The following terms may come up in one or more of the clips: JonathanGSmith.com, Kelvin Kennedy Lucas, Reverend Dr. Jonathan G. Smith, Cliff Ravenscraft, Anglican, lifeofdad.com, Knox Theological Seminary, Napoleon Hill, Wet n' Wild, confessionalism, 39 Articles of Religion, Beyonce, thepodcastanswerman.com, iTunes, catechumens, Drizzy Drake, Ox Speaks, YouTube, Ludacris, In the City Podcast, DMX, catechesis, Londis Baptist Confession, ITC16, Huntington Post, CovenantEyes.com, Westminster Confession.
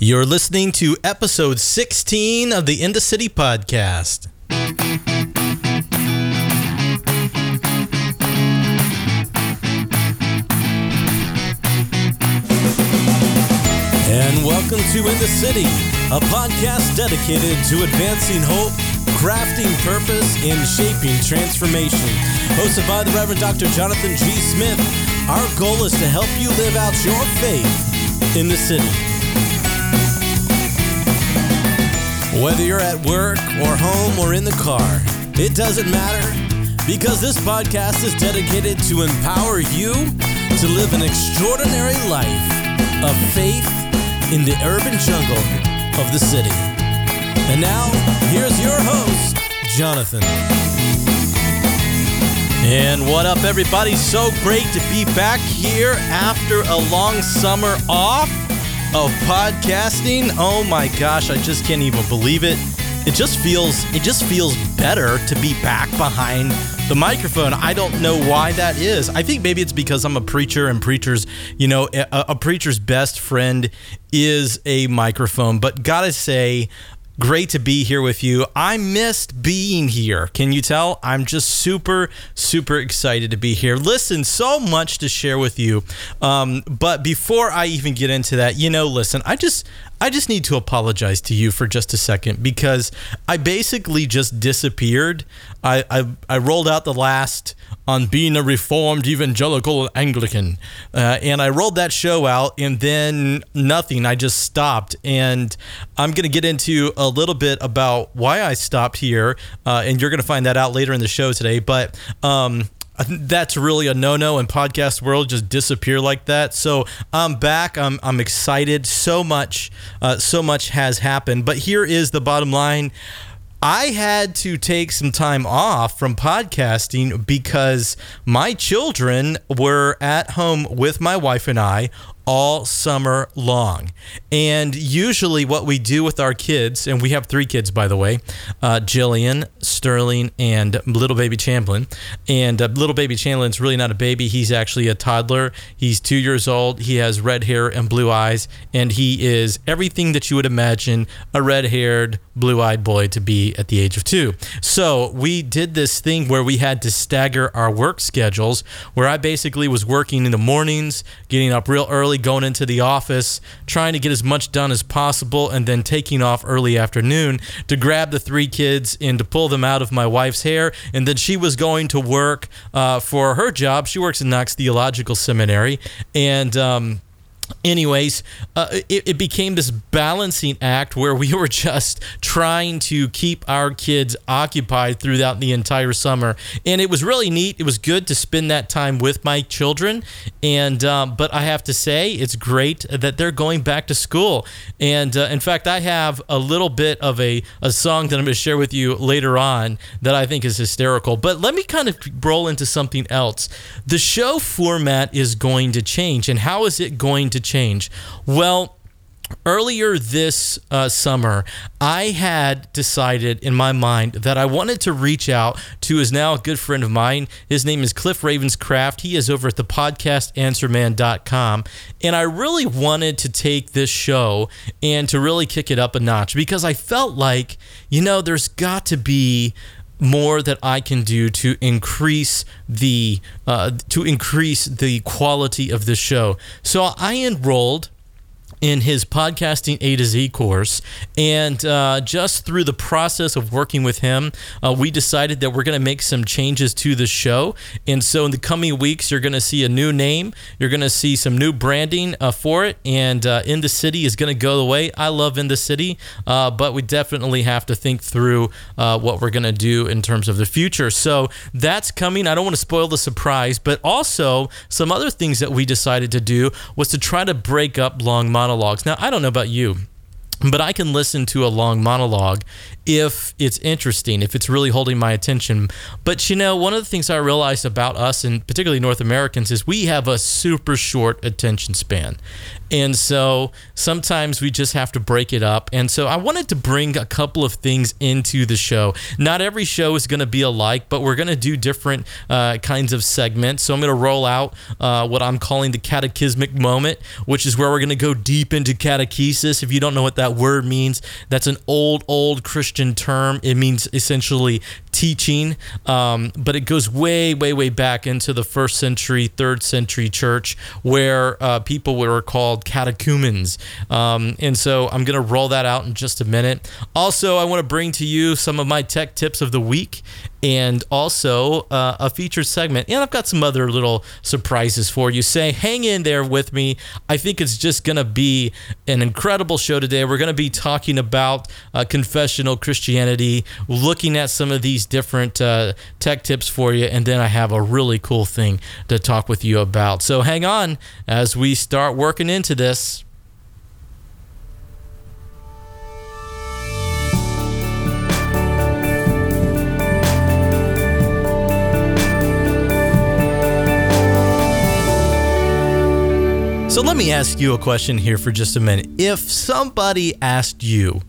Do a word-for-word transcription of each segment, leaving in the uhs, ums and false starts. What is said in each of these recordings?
You're listening to episode sixteen of the In the City Podcast. And welcome to In the City, a podcast dedicated to advancing hope, crafting purpose, and shaping transformation. Hosted by the Reverend Doctor Jonathan G. Smith, our goal is to help you live out your faith in the city. Whether you're at work or home or in the car, it doesn't matter, because this podcast is dedicated to empower you to live an extraordinary life of faith in the urban jungle of the city. And now, here's your host, Jonathan. And what up, everybody? So great to be back here after a long summer off of podcasting. Oh my gosh, I just can't even believe it. It just feels it just feels better to be back behind the microphone. I don't know why that is. I think maybe it's because I'm a preacher, and preachers, you know, a, a preacher's best friend is a microphone. But gotta say, great to be here with you. I missed being here. Can you tell? I'm just super, super excited to be here. Listen, so much to share with you. Um, but before I even get into that, you know, listen, I just... I just need to apologize to you for just a second, because I basically just disappeared. I, I, I rolled out the last on being a Reformed Evangelical Anglican, uh, and I rolled that show out, and then nothing. I just stopped, and I'm going to get into a little bit about why I stopped here, uh, and you're going to find that out later in the show today, but... Um, that's really a no-no in podcast world, just disappear like that. So I'm back. I'm I'm excited. So much, uh, so much has happened. But here is the bottom line. I had to take some time off from podcasting because my children were at home with my wife and I all summer long. And usually what we do with our kids, and we have three kids, by the way, uh, Jillian, Sterling, and little baby Chamberlain. And uh, little baby Chamberlain's really not a baby. He's actually a toddler. He's two years old. He has red hair and blue eyes. And he is everything that you would imagine a red-haired, blue-eyed boy to be at the age of two. So we did this thing where we had to stagger our work schedules, where I basically was working in the mornings, getting up real early, going into the office, trying to get as much done as possible, and then taking off early afternoon to grab the three kids and to pull them out of my wife's hair. And then she was going to work uh, for her job. She works in Knox Theological Seminary. And um, anyways, uh, it, it became this balancing act where we were just trying to keep our kids occupied throughout the entire summer. And it was really neat. It was good to spend that time with my children. And um, but I have to say, it's great that they're going back to school. And uh, in fact, I have a little bit of a, a song that I'm going to share with you later on that I think is hysterical. But let me kind of roll into something else. The show format is going to change. And how is it going to change? Well, earlier this uh, summer, I had decided in my mind that I wanted to reach out to is now a good friend of mine. His name is Cliff Ravenscraft. He is over at the podcast answer man dot com. And I really wanted to take this show and to really kick it up a notch, because I felt like, you know, there's got to be more that I can do to increase the uh, to increase the quality of the show. So I enrolled in his podcasting A to Z course, and uh, just through the process of working with him, uh, we decided that we're going to make some changes to the show. And so in the coming weeks, you're going to see a new name, you're going to see some new branding uh, for it, and uh, In the City is going to go the way. I love In the City, uh, but we definitely have to think through uh, what we're going to do in terms of the future. So that's coming. I don't want to spoil the surprise, but also some other things that we decided to do was to try to break up long monologues. Now, I don't know about you, But I can listen to a long monologue if it's interesting, if it's really holding my attention. But, you know, one of the things I realized about us, and particularly North Americans, is we have a super short attention span. And so sometimes we just have to break it up. And so I wanted to bring a couple of things into the show. Not every show is going to be alike, but we're going to do different uh, kinds of segments. So I'm going to roll out uh, what I'm calling the catechismic moment, which is where we're going to go deep into catechesis. If you don't know what that word means, that's an old, old Christian term. It means essentially teaching, um, but it goes way, way, way back into the first century, third century church, where uh, people were called catechumens. Um, and so I'm going to roll that out in just a minute. Also, I want to bring to you some of my tech tips of the week, and also uh, a featured segment. And I've got some other little surprises for you. Say, hang in there with me. I think it's just going to be an incredible show today. We're going to be talking about uh, confessional Christianity, looking at some of these different uh, tech tips for you. And then I have a really cool thing to talk with you about. So hang on as we start working into this. So let me ask you a question here for just a minute. If somebody asked you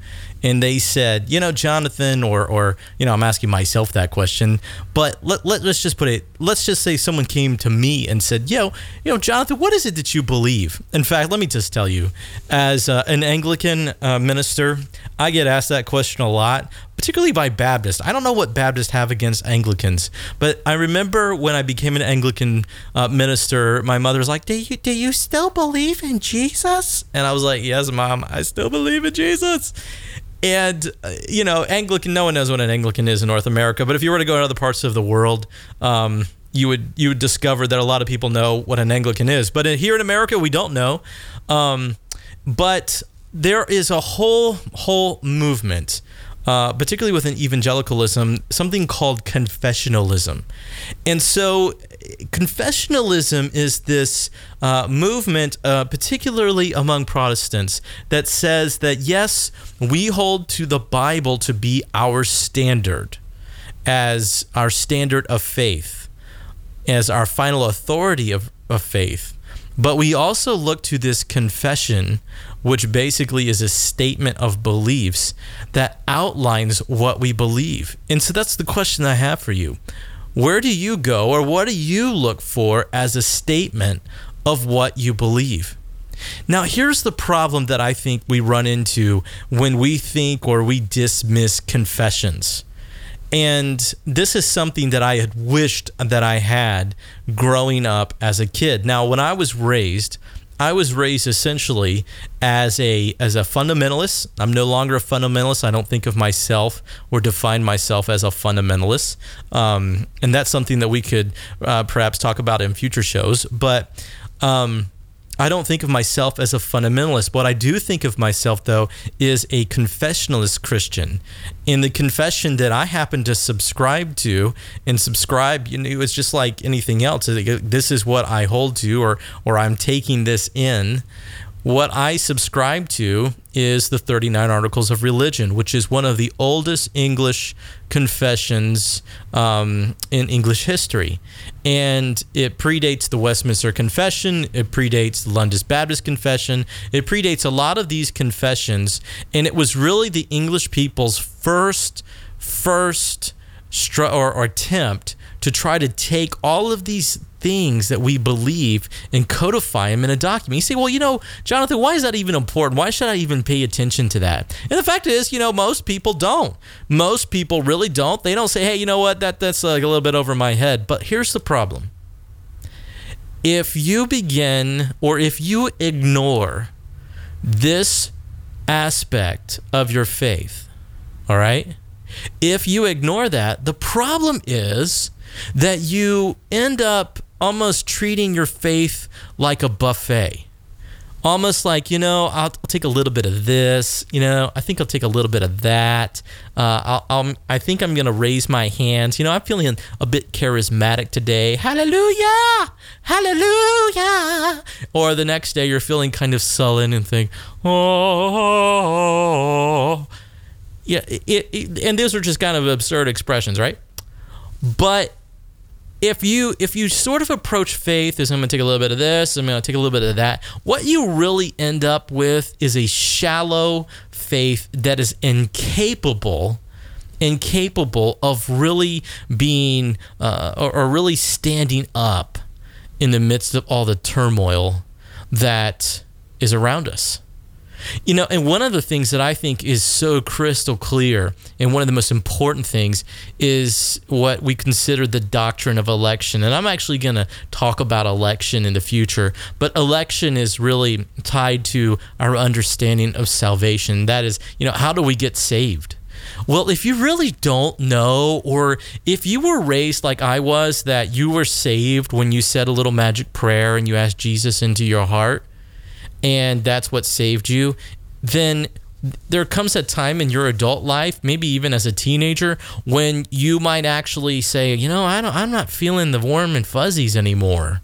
and they said, you know, Jonathan, or, or you know, I'm asking myself that question, but let, let, let's just put it, let's just say someone came to me and said, yo, you know, Jonathan, what is it that you believe? In fact, let me just tell you, as uh, an Anglican uh, minister, I get asked that question a lot, particularly by Baptists. I don't know what Baptists have against Anglicans, but I remember when I became an Anglican uh, minister, my mother was like, do you, do you still believe in Jesus? And I was like, yes, Mom, I still believe in Jesus. And, uh, you know, Anglican, no one knows what an Anglican is in North America, but if you were to go to other parts of the world, um, you would you would discover that a lot of people know what an Anglican is. But here in America, we don't know. Um, but there is a whole, whole movement, Uh, particularly within evangelicalism, something called confessionalism. And so confessionalism is this uh, movement, uh, particularly among Protestants, that says that, yes, we hold to the Bible to be our standard, as our standard of faith, as our final authority of, of faith. But we also look to this confession, which basically is a statement of beliefs that outlines what we believe. And so that's the question I have for you. Where do you go, or what do you look for as a statement of what you believe? Now, here's the problem that I think we run into when we think or we dismiss confessions. And this is something that I had wished that I had growing up as a kid. Now, when I was raised, I was raised essentially as a as a fundamentalist. I'm no longer a fundamentalist. I don't think of myself or define myself as a fundamentalist. Um, and that's something that we could uh, perhaps talk about in future shows. But um, I don't think of myself as a fundamentalist. What I do think of myself, though, is a confessionalist Christian. And the confession that I happen to subscribe to and subscribe, you know, it's just like anything else. This is what I hold to, or or I'm taking this in. What I subscribe to is the thirty-nine Articles of Religion, which is one of the oldest English confessions um, in English history. And it predates the Westminster Confession. It predates the Londis Baptist Confession. It predates a lot of these confessions. And it was really the English people's first, first str- or, or attempt to try to take all of these things that we believe and codify them in a document. You say, well, you know, Jonathan, why is that even important? Why should I even pay attention to that? And the fact is, you know, most people don't. Most people really don't. They don't say, hey, you know what, that that's like a little bit over my head. But here's the problem. If you begin, or if you ignore this aspect of your faith, all right, if you ignore that, the problem is that you end up almost treating your faith like a buffet. almost like, you know, I'll, I'll take a little bit of this, you know, I think I'll take a little bit of that. Uh, I'll, I'll, I think I'm going to raise my hands. You know, I'm feeling a bit charismatic today. Hallelujah, hallelujah. Or the next day you're feeling kind of sullen and think, oh, oh, oh. Yeah, it, it, and those are just kind of absurd expressions, right? But if you if you sort of approach faith as I'm going to take a little bit of this, I'm going to take a little bit of that, what you really end up with is a shallow faith that is incapable, incapable of really being uh, or, or really standing up in the midst of all the turmoil that is around us. You know, and one of the things that I think is so crystal clear, and one of the most important things, is what we consider the doctrine of election. And I'm actually going to talk about election in the future, but election is really tied to our understanding of salvation. That is, you know, how do we get saved? Well, if you really don't know, or if you were raised like I was, that you were saved when you said a little magic prayer and you asked Jesus into your heart, and that's what saved you, then there comes a time in your adult life, maybe even as a teenager, when you might actually say, you know, I don't, I'm not feeling the warm and fuzzies anymore,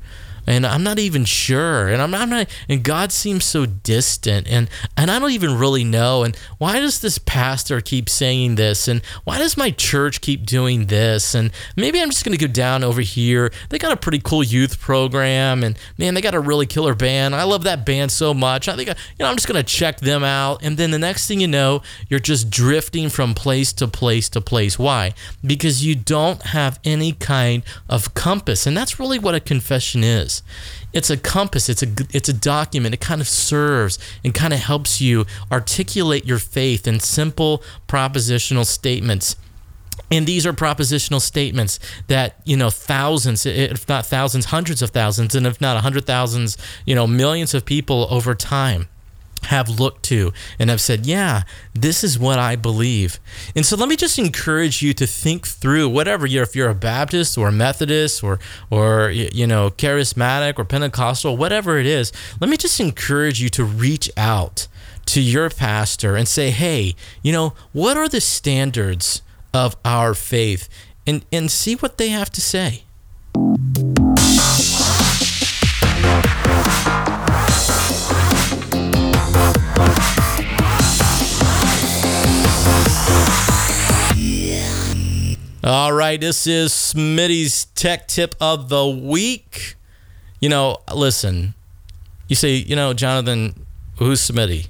and I'm not even sure, and I'm not, I'm not, and God seems so distant, and and I don't even really know, and why does this pastor keep saying this, and why does my church keep doing this, and maybe I'm just going to go down over here. They got a pretty cool youth program, and man, they got a really killer band. I love that band so much. I think I, you know, I'm just going to check them out, and then the next thing you know, you're just drifting from place to place to place. Why? Because you don't have any kind of compass, and that's really what a confession is. It's a compass. It's a it's a document. It kind of serves and kind of helps you articulate your faith in simple propositional statements. And these are propositional statements that, you know, thousands, if not thousands, hundreds of thousands, and if not a hundred thousands, you know, millions of people over time have looked to and have said, yeah, this is what I believe. And so let me just encourage you to think through whatever you're, if you're a Baptist or a Methodist or, or, you know, charismatic or Pentecostal, whatever it is, let me just encourage you to reach out to your pastor and say, hey, you know, what are the standards of our faith? And, and see what they have to say. All right, this is Smitty's Tech Tip of the Week. You know, listen, you say, you know, Jonathan, who's Smitty?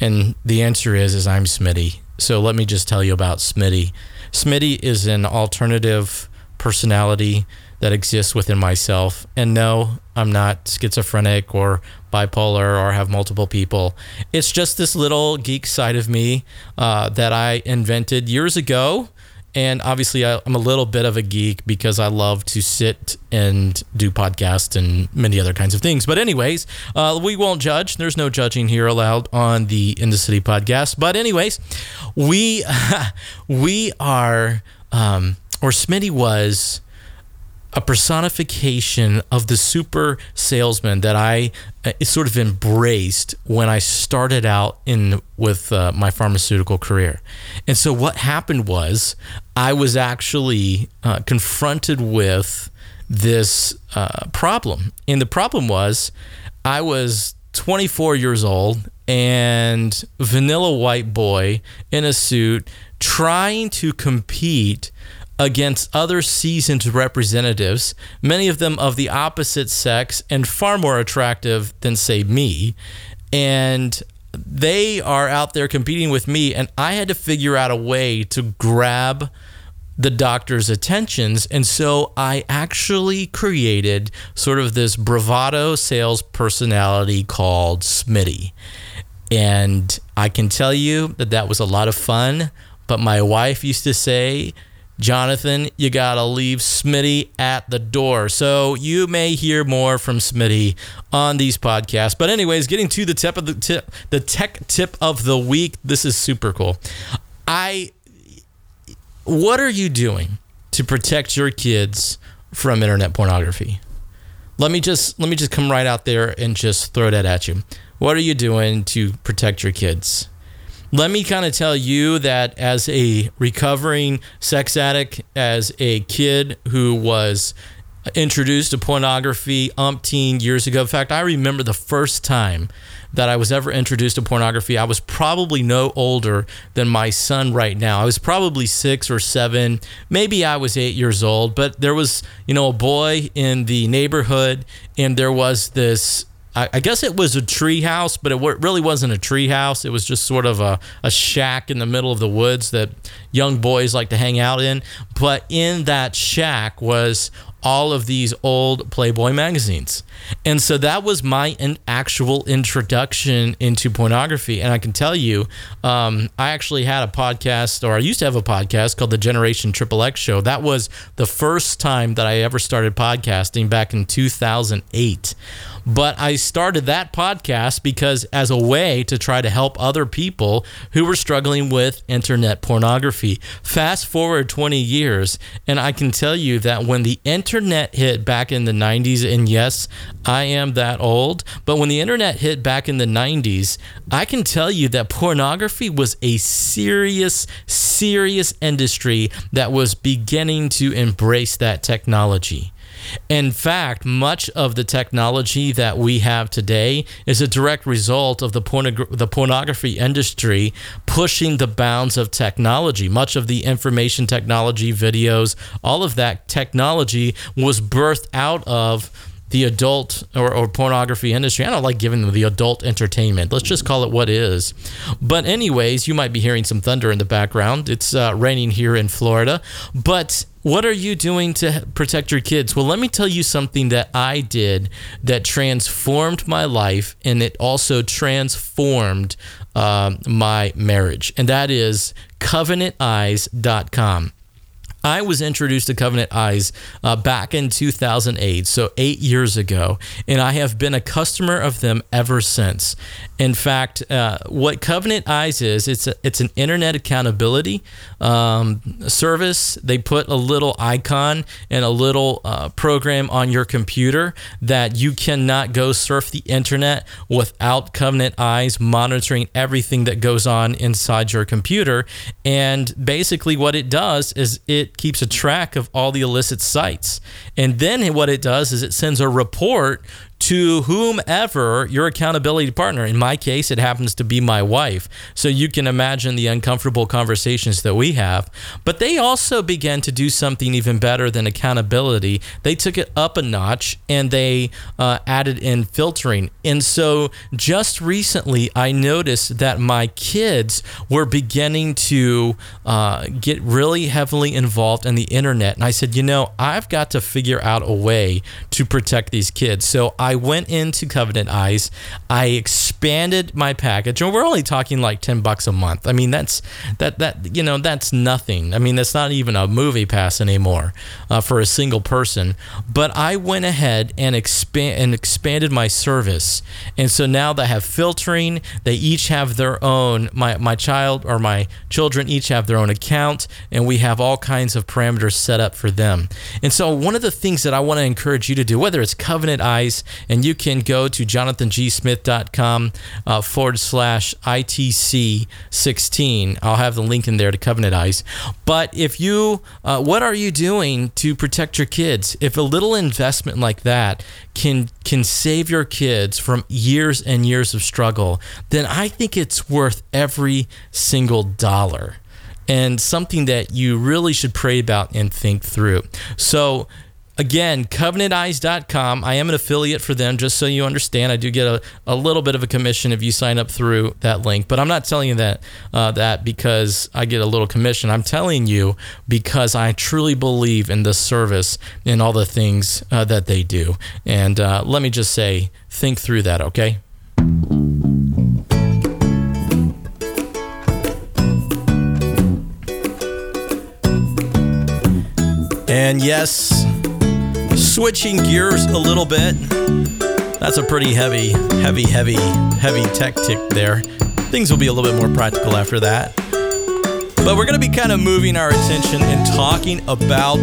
And the answer is, is I'm Smitty. So let me just tell you about Smitty. Smitty is an alternative personality that exists within myself. And no, I'm not schizophrenic or bipolar or have multiple people. It's just this little geek side of me uh, that I invented years ago. And obviously, I'm a little bit of a geek because I love to sit and do podcasts and many other kinds of things. But anyways, uh, we won't judge. There's no judging here allowed on the In the City podcast. But anyways, we we are, um, or Smitty was, a personification of the super salesman that I uh, sort of embraced when I started out in with uh, my pharmaceutical career. And so what happened was I was actually uh, confronted with this uh, problem. And the problem was I was twenty-four years old and vanilla white boy in a suit trying to compete against other seasoned representatives, many of them of the opposite sex and far more attractive than, say, me. And they are out there competing with me, and I had to figure out a way to grab the doctor's attentions. And so I actually created sort of this bravado sales personality called Smitty. And I can tell you that that was a lot of fun, but my wife used to say, Jonathan, you gotta leave Smitty at the door. So you may hear more from Smitty on these podcasts. But anyways, getting to the tip of the tip, the tech tip of the week. This is super cool. I, what are you doing to protect your kids from internet pornography? let me just let me just come right out there and just throw that at you. What are you doing to protect your kids? Let me kind of tell you that as a recovering sex addict, as a kid who was introduced to pornography umpteen years ago. In fact, I remember the first time that I was ever introduced to pornography. I was probably no older than my son right now. I was probably six or seven. Maybe I was eight years old, but there was, you know, a boy in the neighborhood, and there was this, I guess it was a tree house, but it really wasn't a tree house. It was just sort of a, a shack in the middle of the woods that young boys like to hang out in. But in that shack was all of these old Playboy magazines. And so that was my in- actual introduction into pornography. And I can tell you, um, I actually had a podcast, or I used to have a podcast called The Generation Triple X Show. That was the first time that I ever started podcasting back in two thousand eight. But I started that podcast because as a way to try to help other people who were struggling with internet pornography. Fast forward twenty years, and I can tell you that when the internet hit back in the nineties, and yes, I am that old, but when the internet hit back in the nineties, I can tell you that pornography was a serious, serious industry that was beginning to embrace that technology. In fact, much of the technology that we have today is a direct result of the, porno- the pornography industry pushing the bounds of technology. Much of the information technology, videos, all of that technology was birthed out of the adult or, or pornography industry. I don't like giving them the adult entertainment. Let's just call it what is. But anyways, you might be hearing some thunder in the background. It's uh, raining here in Florida. But what are you doing to protect your kids? Well, let me tell you something that I did that transformed my life, and it also transformed uh, my marriage, and that is Covenant Eyes dot com. I was introduced to Covenant Eyes uh, back in two thousand eight, so eight years ago, and I have been a customer of them ever since. In fact, uh, what Covenant Eyes is, it's a, it's an internet accountability um, service. They put a little icon and a little uh, program on your computer that you cannot go surf the internet without Covenant Eyes monitoring everything that goes on inside your computer. And basically what it does is it keeps a track of all the illicit sites. And then what it does is it sends a report to whomever your accountability partner. In my case, it happens to be my wife. So you can imagine the uncomfortable conversations that we have. But they also began to do something even better than accountability. They took it up a notch and they uh, added in filtering. And so just recently, I noticed that my kids were beginning to uh, get really heavily involved in the internet. And I said, you know, I've got to figure out a way to protect these kids. So I I went into Covenant Eyes. I expanded my package, and we're only talking like ten bucks a month. I mean, that's that that you know that's nothing. I mean, that's not even a movie pass anymore uh, for a single person. But I went ahead and expand and expanded my service, and so now they have filtering. They each have their own. My my child or my children each have their own account, and we have all kinds of parameters set up for them. And so one of the things that I want to encourage you to do, whether it's Covenant Eyes. And you can go to Jonathan G Smith dot com uh, forward slash I T C sixteen. I'll have the link in there to Covenant Eyes. But if you, uh, what are you doing to protect your kids? If a little investment like that can can save your kids from years and years of struggle, then I think it's worth every single dollar, and something that you really should pray about and think through. So, again, Covenant Eyes dot com. I am an affiliate for them, just so you understand. I do get a, a little bit of a commission if you sign up through that link, but I'm not telling you that uh, that because I get a little commission. I'm telling you because I truly believe in this service and all the things uh, that they do. And uh, let me just say, think through that, okay? And yes, switching gears a little bit. That's a pretty heavy, heavy, heavy, heavy tactic there. Things will be a little bit more practical after that. But we're going to be kind of moving our attention and talking about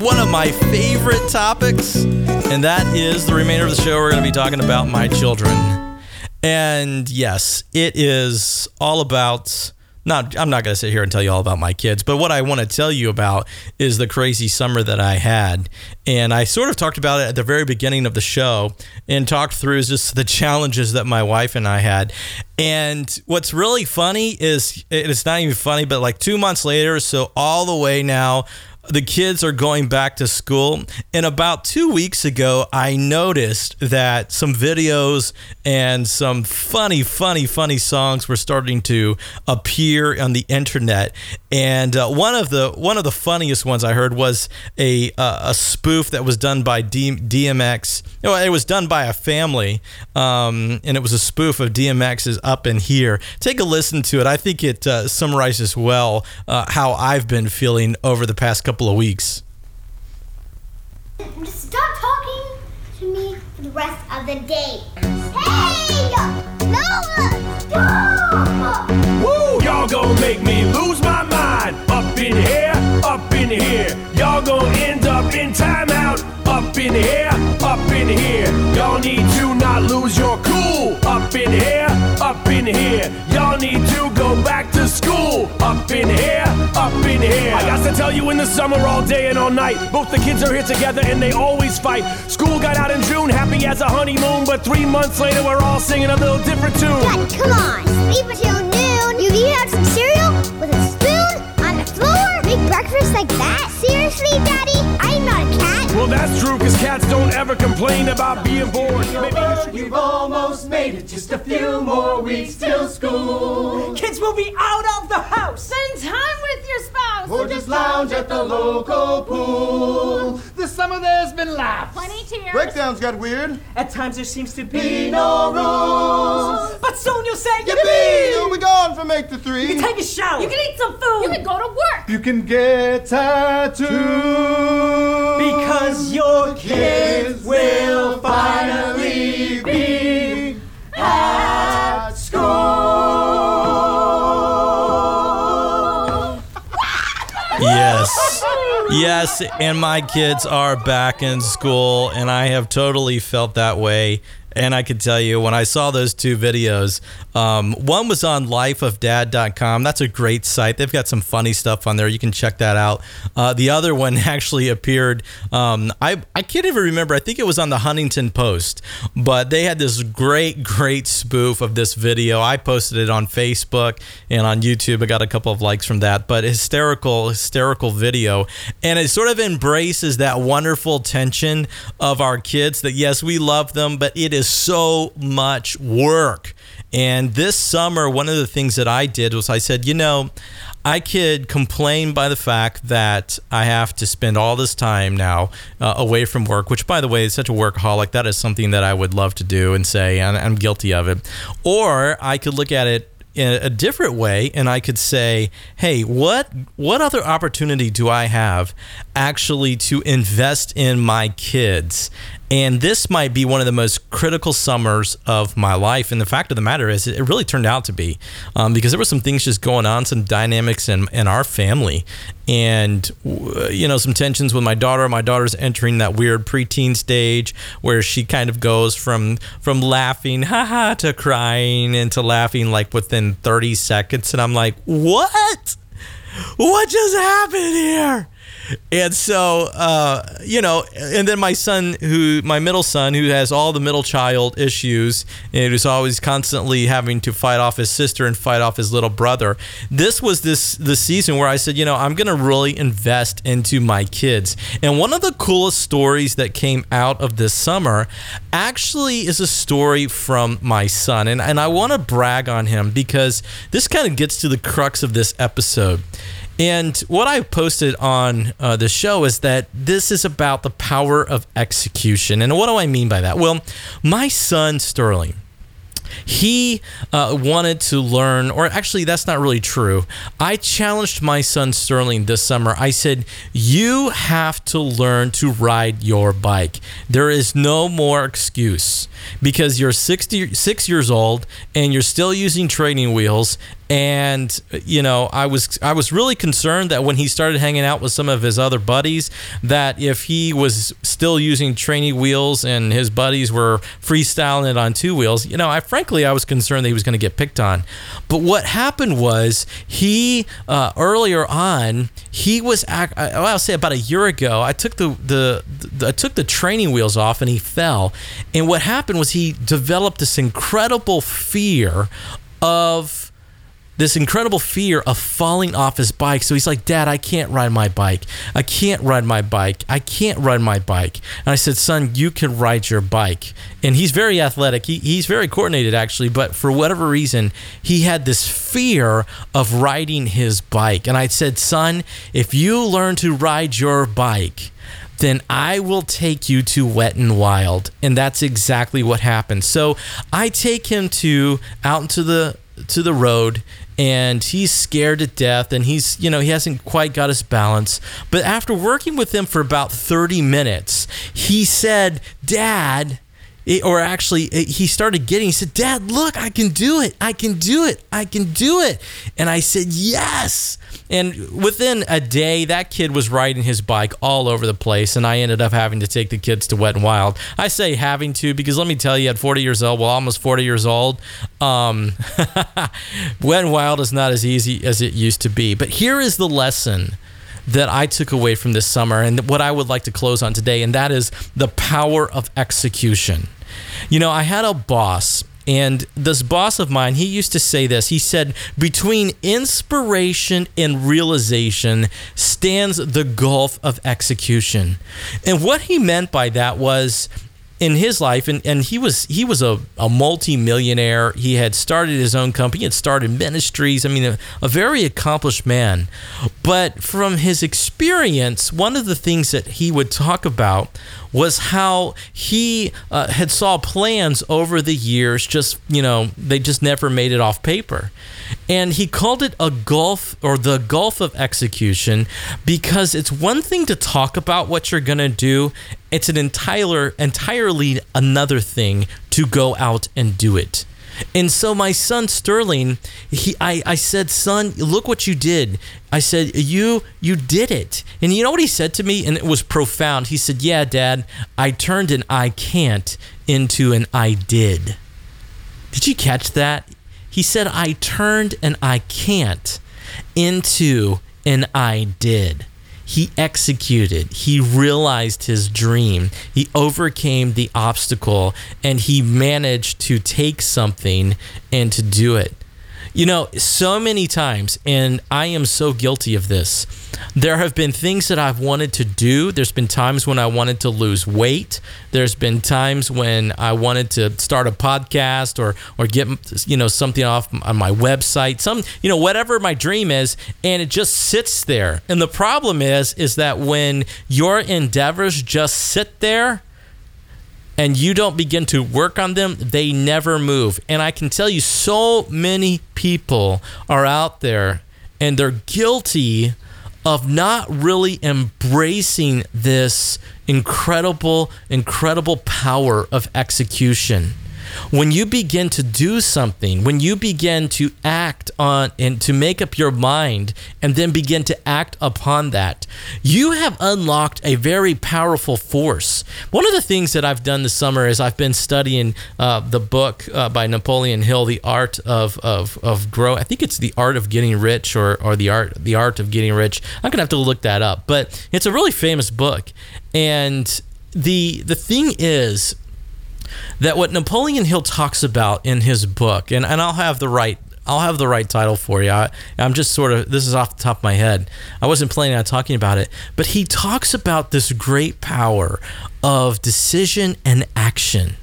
one of my favorite topics, and And that is the remainder of the show. We're going to be talking about my children. And yes, it is all about... Not, I'm not going to sit here and tell you all about my kids, but what I want to tell you about is the crazy summer that I had. And I sort of talked about it at the very beginning of the show and talked through just the challenges that my wife and I had. And what's really funny is, it's not even funny, but like two months later, so all the way now, the kids are going back to school. And about two weeks ago, I noticed that some videos and some funny, funny, funny songs were starting to appear on the internet. And uh, one of the one of the funniest ones I heard was a uh, a spoof that was done by D M X. No, it was done by a family, um, and it was a spoof of D M X's "Up in Here." Take a listen to it. I think it uh, summarizes well uh, how I've been feeling over the past couple. Couple of weeks. Stop talking to me for the rest of the day. Hey! Noah! Stop! Woo! Y'all gonna make me lose my mind. Up in here, up in here. Y'all gonna end up in timeout. Up in here, up in here. Y'all need to not lose your cool. Up in here, up in here. Y'all need to go back to school. Up in here, up in here. I got to tell you, in the summer all day and all night, both the kids are here together and they always fight. School got out in June, happy as a honeymoon, but three months later we're all singing a little different tune. Dad, come on, sleep until noon. You've eaten some cereal with a spoon on the floor? Make breakfast like that? Seriously, Daddy? I'm not a cat. Well, that's true, because cats don't ever complain about being bored. You've almost made it, just a few more weeks till school. Kids will be out of the house. Spend time with your spouse. Or just lounge at the local pool. This summer there's been laughs. Plenty tears. Breakdowns got weird. At times there seems to be, be no rules. But soon you'll say, yippee! You'll be gone for make the three. You can take a shower. You can eat some food. You can go to work. You can get tattooed. Because your kids will finally be at school. Yes. Yes, and my kids are back in school, and I have totally felt that way. And I can tell you, when I saw those two videos, um, one was on life of dad dot com. That's a great site. They've got some funny stuff on there. You can check that out. Uh, the other one actually appeared. Um, I, I can't even remember. I think it was on the Huntington Post, but they had this great, great spoof of this video. I posted it on Facebook and on YouTube. I got a couple of likes from that, but hysterical, hysterical video. And it sort of embraces that wonderful tension of our kids that, yes, we love them, but it is so much work. And this summer, one of the things that I did was I said, you know, I could complain by the fact that I have to spend all this time now uh, away from work, which, by the way, is such a workaholic. That is something that I would love to do and say, and I'm guilty of it. Or I could look at it in a different way, and I could say, hey, what what other opportunity do I have actually to invest in my kids? And this might be one of the most critical summers of my life. And the fact of the matter is, it really turned out to be, um, because there were some things just going on, some dynamics in, in our family, and, you know, some tensions with my daughter. My daughter's entering that weird preteen stage where she kind of goes from from laughing, haha, to crying and to laughing like within thirty seconds. And I'm like, what? What just happened here? And so, uh, you know, and then my son, who my middle son, who has all the middle child issues and is always constantly having to fight off his sister and fight off his little brother. This was this the season where I said, you know, I'm going to really invest into my kids. And one of the coolest stories that came out of this summer actually is a story from my son. And, and I want to brag on him because this kind of gets to the crux of this episode. And what I posted on uh, the show is that this is about the power of execution. And what do I mean by that? Well, my son Sterling, He uh, wanted to learn, or actually, that's not really true. I challenged my son Sterling this summer. I said, you have to learn to ride your bike. There is no more excuse, because you're sixty-six years old and you're still using training wheels. And, you know, I was I was really concerned that when he started hanging out with some of his other buddies, that if he was still using training wheels and his buddies were freestyling it on two wheels, you know, I frankly, I was concerned that he was going to get picked on. But what happened was he uh, earlier on, he was ac- well, I'll say about a year ago, I took the, the, the I took the training wheels off and he fell. And what happened was he developed this incredible fear of this incredible fear of falling off his bike. So he's like, Dad, I can't ride my bike. I can't ride my bike. I can't ride my bike. And I said, son, you can ride your bike. And he's very athletic. He, he's very coordinated, actually. But for whatever reason, he had this fear of riding his bike. And I said, son, if you learn to ride your bike, then I will take you to Wet n' Wild. And that's exactly what happened. So I take him to out into the to the road, and he's scared to death, and he's, you know, he hasn't quite got his balance. But after working with him for about thirty minutes, he said, Dad, or actually he started getting, he said, Dad, look, I can do it. I can do it. I can do it. And I said, yes. And within a day, that kid was riding his bike all over the place, and I ended up having to take the kids to Wet n' Wild. I say having to, because let me tell you, at forty years old, well, almost forty years old, um, Wet n' Wild is not as easy as it used to be. But here is the lesson that I took away from this summer, and what I would like to close on today, and that is the power of execution. You know, I had a boss, and this boss of mine, he used to say this. He said, between inspiration and realization stands the gulf of execution. And what he meant by that was, in his life, and, and he was he was a, a multi-millionaire. He had started his own company. He had started ministries. I mean, a, a very accomplished man. But from his experience, one of the things that he would talk about was how he uh, had saw plans over the years, just, you know, they just never made it off paper. And he called it a gulf, or the gulf of execution, because it's one thing to talk about what you're going to do. It's an entire, entirely another thing to go out and do it. And so my son Sterling, he, I, I said, son, look what you did. I said, you you did it. And you know what he said to me? And it was profound. He said, yeah, Dad, I turned an I can't into an I did. Did you catch that? He said, I turned an I can't into an I did. He executed. He realized his dream. He overcame the obstacle, and he managed to take something and to do it. You know, so many times, and I am so guilty of this, there have been things that I've wanted to do. There's been times when I wanted to lose weight. There's been times when I wanted to start a podcast or or get, you know, something off on my website, some, you know, whatever my dream is, and it just sits there. And the problem is, is that when your endeavors just sit there, and you don't begin to work on them, they never move. And I can tell you, so many people are out there, and they're guilty of not really embracing this incredible, incredible power of execution. When you begin to do something, when you begin to act on and to make up your mind and then begin to act upon that, you have unlocked a very powerful force. One of the things that I've done this summer is I've been studying uh, the book uh, by Napoleon Hill, The Art of of, of Grow. I think it's The Art of Getting Rich or or the art the art of Getting Rich. I'm gonna have to look that up, but it's a really famous book. And the the thing is, that what Napoleon Hill talks about in his book, and, and I'll have the right I'll have the right title for you. I, I'm just sort of, this is off the top of my head. I wasn't planning on talking about it, but he talks about this great power of decision and action.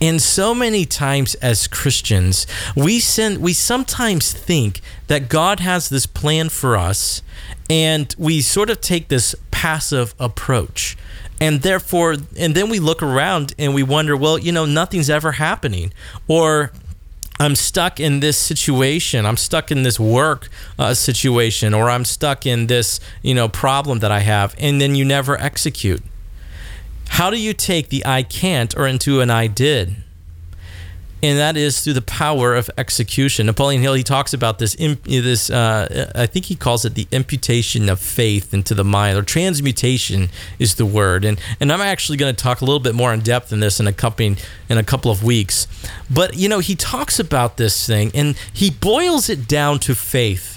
And so many times as Christians, we send, we sometimes think that God has this plan for us, and we sort of take this passive approach. And therefore, and then we look around and we wonder, well, you know, nothing's ever happening, or I'm stuck in this situation, I'm stuck in this work uh, situation, or I'm stuck in this, you know, problem that I have, and then you never execute. How do you take the I can't or into an I did? And that is through the power of execution. Napoleon Hill, he talks about this, this uh, I think he calls it the imputation of faith into the mind, or transmutation is the word. And and I'm actually going to talk a little bit more in depth in this in a, couple, in a couple of weeks. But, you know, he talks about this thing, and he boils it down to faith.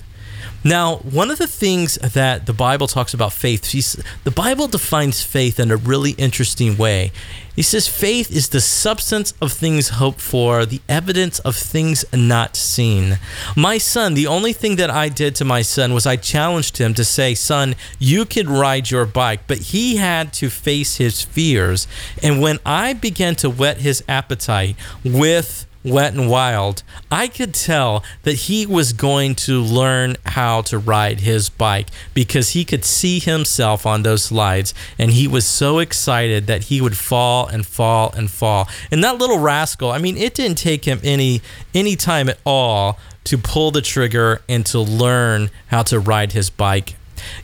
Now, one of the things that the Bible talks about faith, he's, the Bible defines faith in a really interesting way. He says faith is the substance of things hoped for, the evidence of things not seen. My son, the only thing that I did to my son was I challenged him to say, son, you could ride your bike, but he had to face his fears. And when I began to whet his appetite with Wet n' Wild, I could tell that he was going to learn how to ride his bike because he could see himself on those slides, and he was so excited that he would fall and fall and fall. And that little rascal, I mean, it didn't take him any any time at all to pull the trigger and to learn how to ride his bike.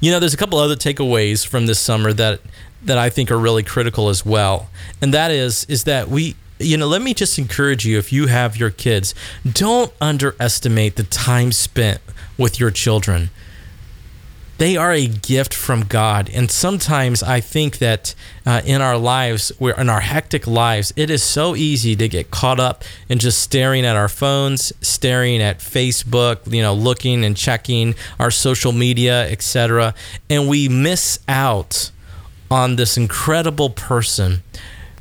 You know, there's a couple other takeaways from this summer that that I think are really critical as well, and that is is that we You know, let me just encourage you, if you have your kids, don't underestimate the time spent with your children. They are a gift from God. And sometimes I think that uh, in our lives, we're in our hectic lives, it is so easy to get caught up in just staring at our phones, staring at Facebook, you know, looking and checking our social media, et cetera. And we miss out on this incredible person.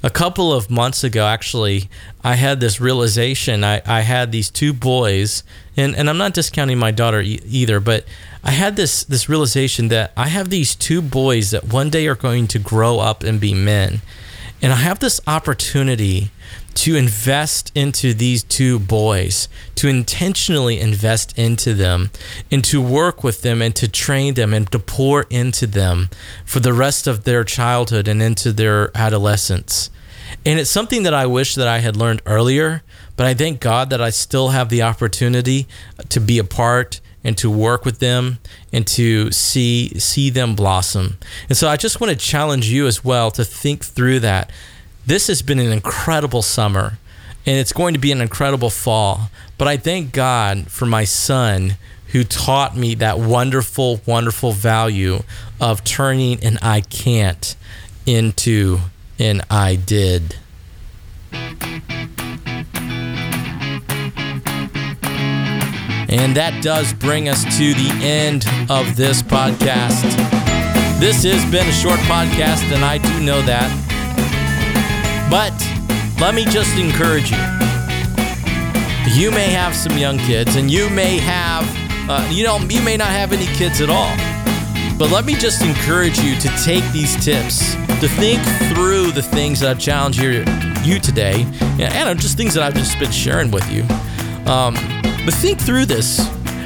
A couple of months ago, actually, I had this realization. I, I had these two boys, and, and I'm not discounting my daughter e- either, but I had this, this realization that I have these two boys that one day are going to grow up and be men. And I have this opportunity to invest into these two boys, to intentionally invest into them, and to work with them, and to train them, and to pour into them for the rest of their childhood and into their adolescence. And it's something that I wish that I had learned earlier, but I thank God that I still have the opportunity to be a part and to work with them and to see see them blossom. And so I just want to challenge you as well to think through that. This has been an incredible summer, and it's going to be an incredible fall. But I thank God for my son who taught me that wonderful, wonderful value of turning an I can't into an I did. And that does bring us to the end of this podcast. This has been a short podcast, and I do know that. But let me just encourage you. You may have some young kids, and you may have, uh, you know, you may not have any kids at all. But let me just encourage you to take these tips, to think through the things that I've challenged you, you today, and just things that I've just been sharing with you. Um, but think through this.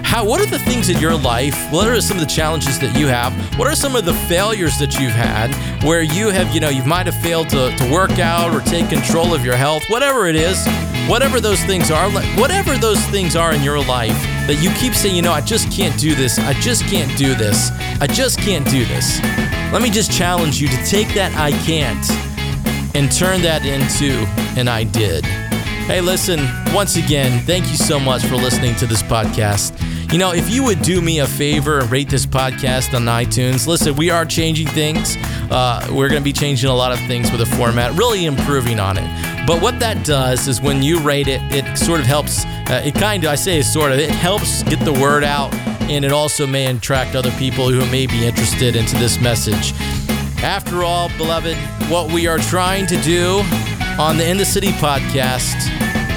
How? What are the things in your life? What are some of the challenges that you have? What are some of the failures that you've had where you have, you know, you might have failed to, to work out or take control of your health, whatever it is, whatever those things are, whatever those things are in your life that you keep saying, you know, I just can't do this. I just can't do this. I just can't do this. Let me just challenge you to take that I can't and turn that into an I did. Hey, listen, once again, thank you so much for listening to this podcast. You know, if you would do me a favor and rate this podcast on iTunes, listen, we are changing things. Uh, we're going to be changing a lot of things with the format, really improving on it. But what that does is when you rate it, it sort of helps. Uh, it kind of, I say sort of, it helps get the word out, and it also may attract other people who may be interested into this message. After all, beloved, what we are trying to do on the In the City podcast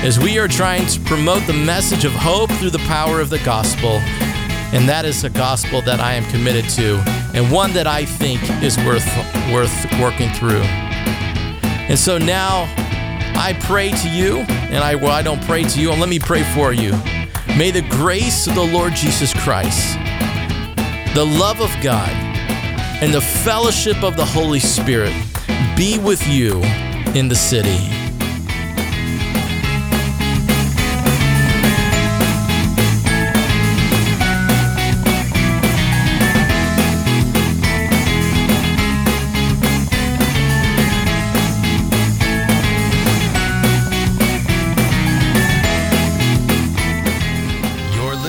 as we are trying to promote the message of hope through the power of the gospel. And that is a gospel that I am committed to, and one that I think is worth worth working through. And so now I pray to you, and I, well, I don't pray to you, and let me pray for you. May the grace of the Lord Jesus Christ, the love of God, and the fellowship of the Holy Spirit be with you in the city.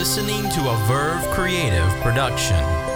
listening to a Verve Creative production.